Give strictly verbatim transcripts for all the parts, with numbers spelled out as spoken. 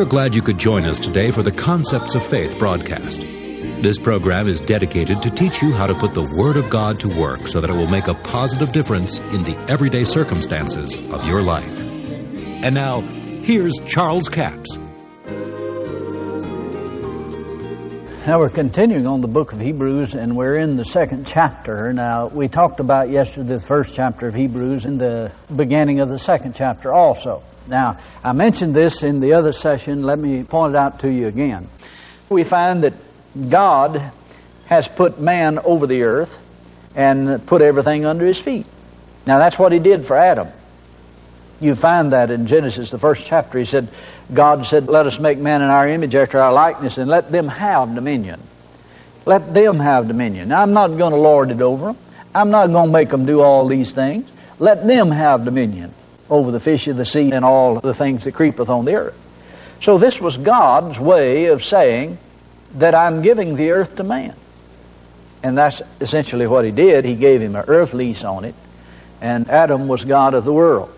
We are glad you could join us today for the Concepts of Faith broadcast. This program is dedicated to teach you how to put the Word of God to work so that it will make a positive difference in the everyday circumstances of your life. And now, here's Charles Capps. Now we're continuing on the book of Hebrews, and we're in the second chapter. Now, we talked about yesterday the first chapter of Hebrews and the beginning of the second chapter also. Now, I mentioned this in the other session. Let me point it out to you again. We find that God has put man over the earth and put everything under his feet. Now, that's what he did for Adam. You find that in Genesis, the first chapter. He said, God said, let us make man in our image after our likeness, and let them have dominion. Let them have dominion. Now, I'm not going to lord it over them. I'm not going to make them do all these things. Let them have dominion over the fish of the sea and all the things that creepeth on the earth. So this was God's way of saying that I'm giving the earth to man. And that's essentially what he did. He gave him an earth lease on it, and Adam was God of the world.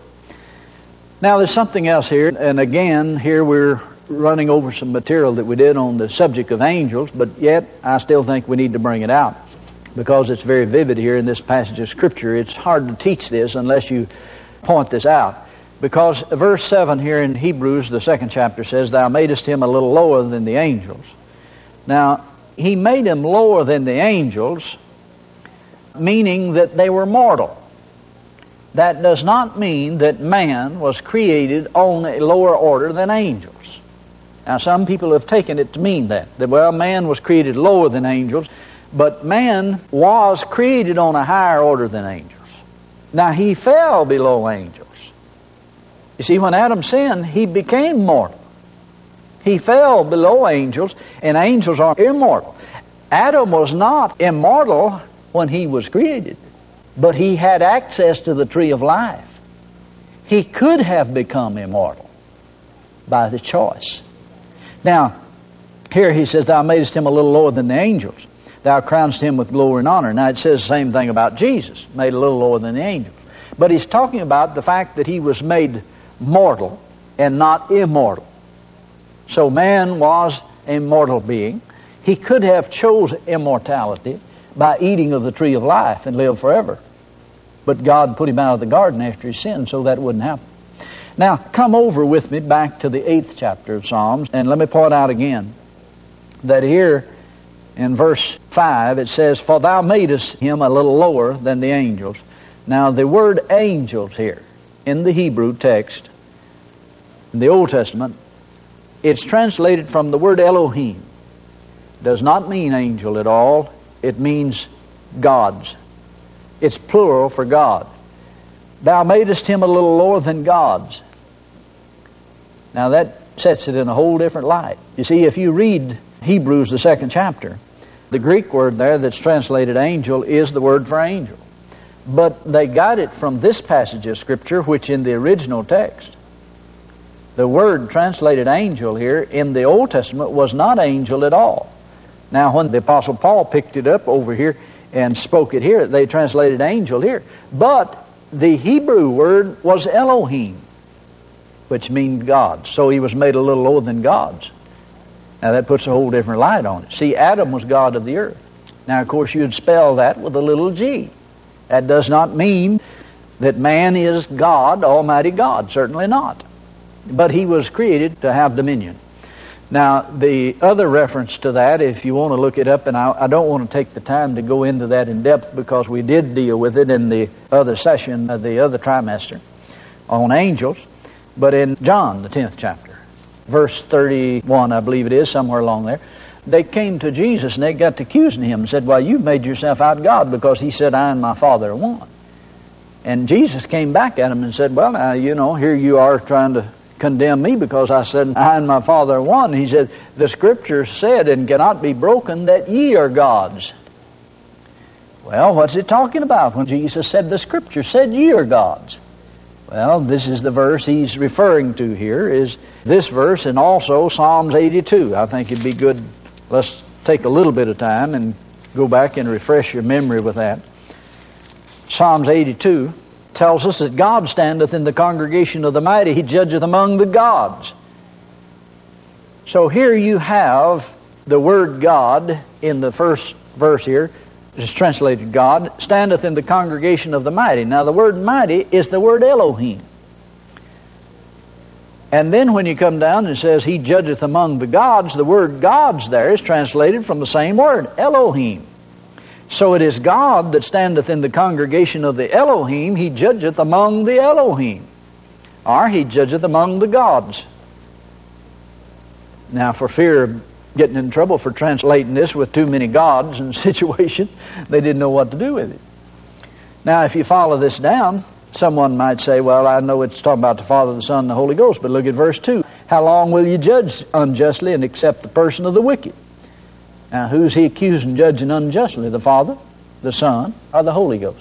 Now there's something else here, and again, here we're running over some material that we did on the subject of angels, but yet I still think we need to bring it out because it's very vivid here in this passage of Scripture. It's hard to teach this unless you point this out, because verse seven here in Hebrews, the second chapter, says, Thou madest him a little lower than the angels. Now, he made him lower than the angels, meaning that they were mortal. That does not mean that man was created on a lower order than angels. Now, some people have taken it to mean that, that, well, man was created lower than angels, but man was created on a higher order than angels. Now, he fell below angels. You see, when Adam sinned, he became mortal. He fell below angels, and angels are immortal. Adam was not immortal when he was created, but he had access to the tree of life. He could have become immortal by the choice. Now, here he says, Thou madest him a little lower than the angels. Thou crownest him with glory and honor. Now, it says the same thing about Jesus, made a little lower than the angels. But he's talking about the fact that he was made mortal and not immortal. So man was a mortal being. He could have chose immortality by eating of the tree of life and lived forever. But God put him out of the garden after his sin, so that wouldn't happen. Now, come over with me back to the eighth chapter of Psalms, and let me point out again that here in verse five it says, For thou madest him a little lower than the angels. Now, the word angels here in the Hebrew text, in the Old Testament, it's translated from the word Elohim. Does not mean angel at all. It means gods. It's plural for God. Thou madest him a little lower than gods. Now that sets it in a whole different light. You see, if you read Hebrews, the second chapter, the Greek word there that's translated angel is the word for angel. But they got it from this passage of Scripture, which in the original text, the word translated angel here in the Old Testament was not angel at all. Now, when the Apostle Paul picked it up over here and spoke it here, they translated angel here. But the Hebrew word was Elohim, which means God. So he was made a little lower than gods. Now, that puts a whole different light on it. See, Adam was God of the earth. Now, of course, you'd spell that with a little g. That does not mean that man is God, Almighty God. Certainly not. But he was created to have dominion. Now, the other reference to that, if you want to look it up, and I, I don't want to take the time to go into that in depth because we did deal with it in the other session of the other trimester on angels, but in John, the tenth chapter, verse thirty-one, I believe it is, somewhere along there, they came to Jesus and they got to accusing him and said, Well, you've made yourself out God because he said, I and my Father are one. And Jesus came back at him and said, Well, now, you know, here you are trying to condemn me because I said, I and my Father are one. He said, the Scripture said and cannot be broken that ye are gods. Well, what's it talking about when Jesus said the Scripture said ye are gods? Well, this is the verse he's referring to here, is this verse and also Psalms eighty-two. I think it'd be good, let's take a little bit of time and go back and refresh your memory with that. Psalms eighty-two tells us that God standeth in the congregation of the mighty. He judgeth among the gods. So here you have the word God in the first verse here. It's translated God, standeth in the congregation of the mighty. Now the word mighty is the word Elohim. And then when you come down and it says he judgeth among the gods, the word gods there is translated from the same word, Elohim. So it is God that standeth in the congregation of the Elohim. He judgeth among the Elohim. Or he judgeth among the gods. Now for fear of getting in trouble for translating this with too many gods and situation, they didn't know what to do with it. Now if you follow this down, someone might say, well, I know it's talking about the Father, the Son, and the Holy Ghost, but look at verse two. How long will you judge unjustly and accept the person of the wicked? Now, who's he accusing judging unjustly? The Father, the Son, or the Holy Ghost?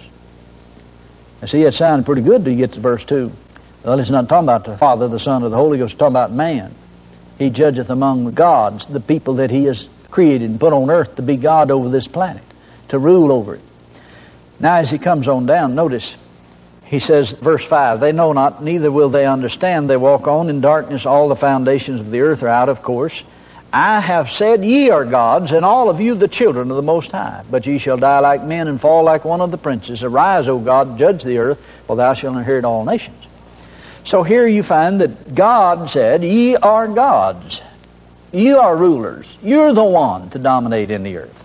Now, see, it sounds pretty good till you get to verse two. Well, it's not talking about the Father, the Son, or the Holy Ghost. It's talking about man. He judgeth among the gods, the people that he has created and put on earth to be God over this planet, to rule over it. Now, as he comes on down, notice... He says, verse five, they know not, neither will they understand. They walk on in darkness. All the foundations of the earth are out, of course. I have said, ye are gods, and all of you the children of the Most High. But ye shall die like men and fall like one of the princes. Arise, O God, judge the earth, for thou shalt inherit all nations. So here you find that God said, ye are gods. You are rulers. You're the one to dominate in the earth.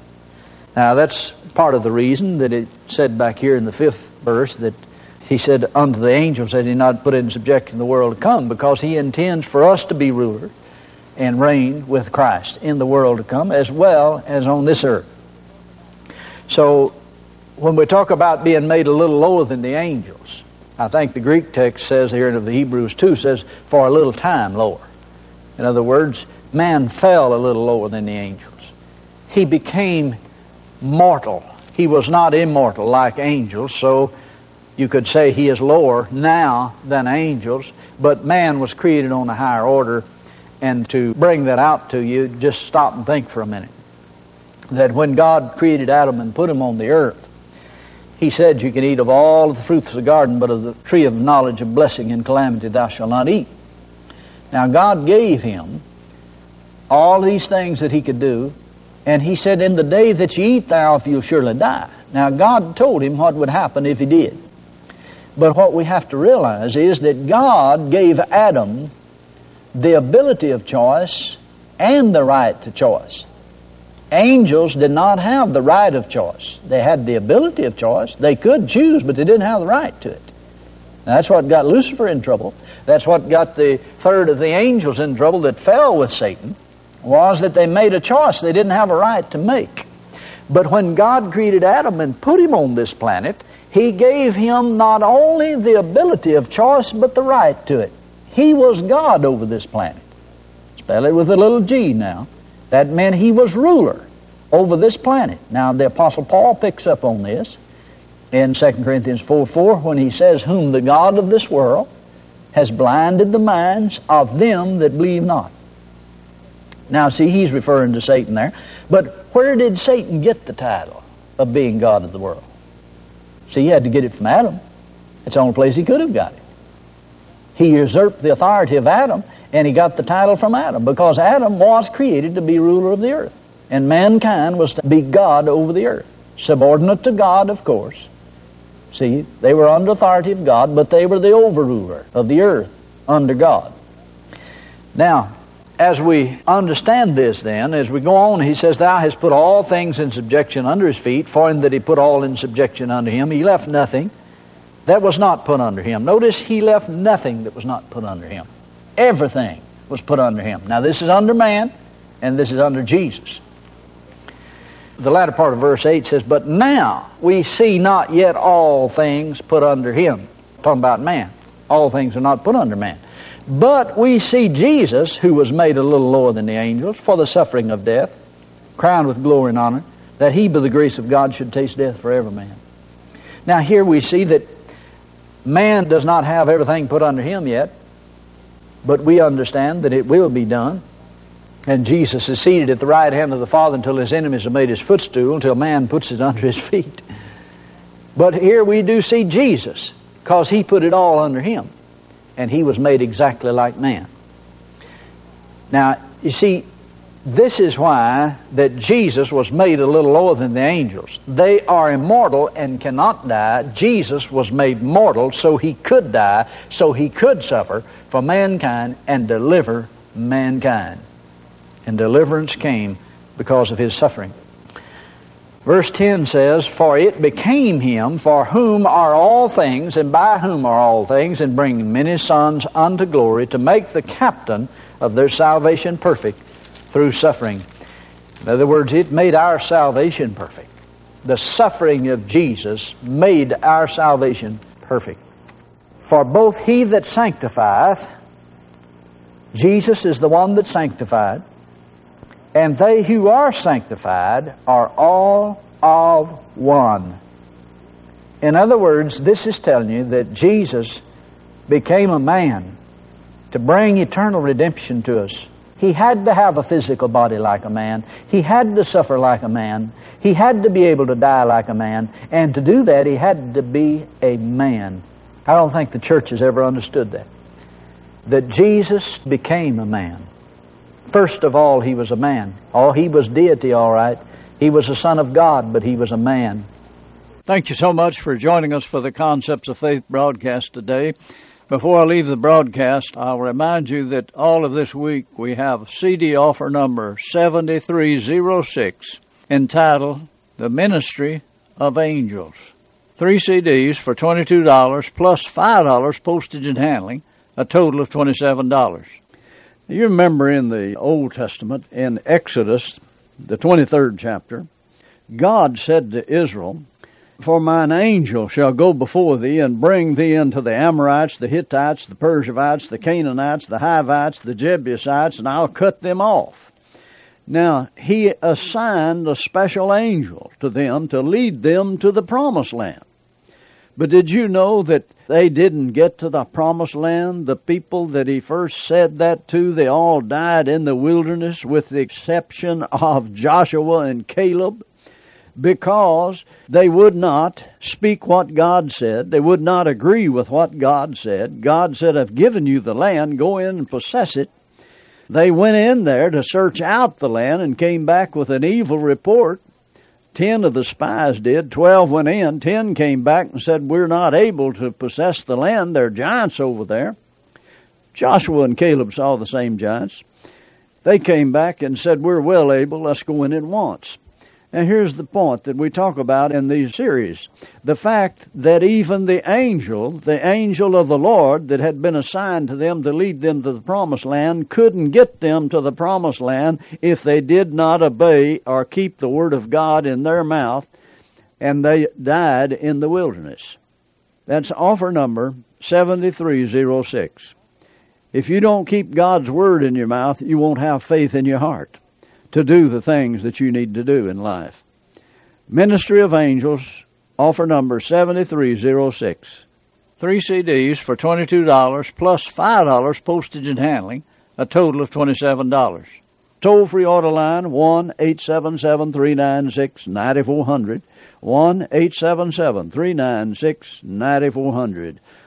Now, that's part of the reason that it said back here in the fifth verse that he said, unto the angels that he not put in subjection the world to come, because he intends for us to be ruler and reign with Christ in the world to come, as well as on this earth. So, when we talk about being made a little lower than the angels, I think the Greek text says here, and of the Hebrews too, says, for a little time lower. In other words, man fell a little lower than the angels. He became mortal. He was not immortal like angels, so... You could say he is lower now than angels, but man was created on a higher order. And to bring that out to you, just stop and think for a minute. That when God created Adam and put him on the earth, he said, you can eat of all the fruits of the garden, but of the tree of knowledge of blessing and calamity thou shalt not eat. Now God gave him all these things that he could do, and he said, in the day that ye eat thereof, you'll surely die. Now God told him what would happen if he did. But what we have to realize is that God gave Adam the ability of choice and the right to choice. Angels did not have the right of choice. They had the ability of choice. They could choose, but they didn't have the right to it. Now, that's what got Lucifer in trouble. That's what got the third of the angels in trouble that fell with Satan, was that they made a choice they didn't have a right to make. But when God created Adam and put him on this planet, he gave him not only the ability of choice, but the right to it. He was God over this planet. Spell it with a little g now. That meant he was ruler over this planet. Now, the Apostle Paul picks up on this in Second Corinthians four four when he says, whom the God of this world has blinded the minds of them that believe not. Now, see, he's referring to Satan there. But where did Satan get the title of being God of the world? See, he had to get it from Adam. It's the only place he could have got it. He usurped the authority of Adam, and he got the title from Adam, because Adam was created to be ruler of the earth, and mankind was to be God over the earth. Subordinate to God, of course. See, they were under authority of God, but they were the overruler of the earth under God. Now, as we understand this then, as we go on, he says, thou hast put all things in subjection under his feet, for in that he put all in subjection under him. He left nothing that was not put under him. Notice he left nothing that was not put under him. Everything was put under him. Now this is under man, and this is under Jesus. The latter part of verse eight says, but now we see not yet all things put under him. Talking about man. All things are not put under man. But we see Jesus, who was made a little lower than the angels, for the suffering of death, crowned with glory and honor, that he by the grace of God should taste death for every man. Now here we see that man does not have everything put under him yet, but we understand that it will be done. And Jesus is seated at the right hand of the Father until his enemies have made his footstool, until man puts it under his feet. But here we do see Jesus, because he put it all under him. And he was made exactly like man. Now, You see, this is why that Jesus was made a little lower than the angels. They are immortal and cannot die. Jesus was made mortal so he could die, so he could suffer for mankind and deliver mankind. And deliverance came because of his suffering. Verse ten says, "For it became him for whom are all things, and by whom are all things, and bringing many sons unto glory, to make the captain of their salvation perfect through suffering." In other words, it made our salvation perfect. The suffering of Jesus made our salvation perfect. "For both he that sanctifieth," Jesus is the one that sanctified, "and they who are sanctified are all of one." In other words, this is telling you that Jesus became a man to bring eternal redemption to us. He had to have a physical body like a man. He had to suffer like a man. He had to be able to die like a man. And to do that, he had to be a man. I don't think the church has ever understood that. That Jesus became a man. First of all, he was a man. Oh, he was deity, all right. He was a son of God, but he was a man. Thank you so much for joining us for the Concepts of Faith broadcast today. Before I leave the broadcast, I'll remind you that all of this week we have C D offer number seventy-three oh six, entitled The Ministry of Angels. Three C Ds for twenty-two dollars plus five dollars postage and handling, a total of twenty-seven dollars. You remember in the Old Testament, in Exodus, the twenty-third chapter, God said to Israel, "For mine angel shall go before thee, and bring thee into the Amorites, the Hittites, the Perizzites, the Canaanites, the Hivites, the Jebusites, and I'll cut them off." Now, he assigned a special angel to them to lead them to the Promised Land. But did you know that they didn't get to the Promised Land? The people that he first said that to, they all died in the wilderness with the exception of Joshua and Caleb, because they would not speak what God said. They would not agree with what God said. God said, "I've given you the land. Go in and possess it." They went in there to search out the land and came back with an evil report. Ten of the spies did. Twelve went in. Ten came back and said, "We're not able to possess the land. There are giants over there." Joshua and Caleb saw the same giants. They came back and said, "We're well able. Let's go in at once." And here's the point that we talk about in these series. The fact that even the angel, the angel of the Lord that had been assigned to them to lead them to the Promised Land, couldn't get them to the Promised Land if they did not obey or keep the Word of God in their mouth, and they died in the wilderness. That's offer number seventy-three oh six. If you don't keep God's Word in your mouth, you won't have faith in your heart to do the things that you need to do in life. Ministry of Angels, offer number seventy-three oh six. Three C Ds for twenty-two dollars plus five dollars postage and handling, a total of twenty-seven dollars. Toll-free order line one eight seven seven, three nine six, nine four zero zero, one eight seven seven, three nine six, nine four zero zero.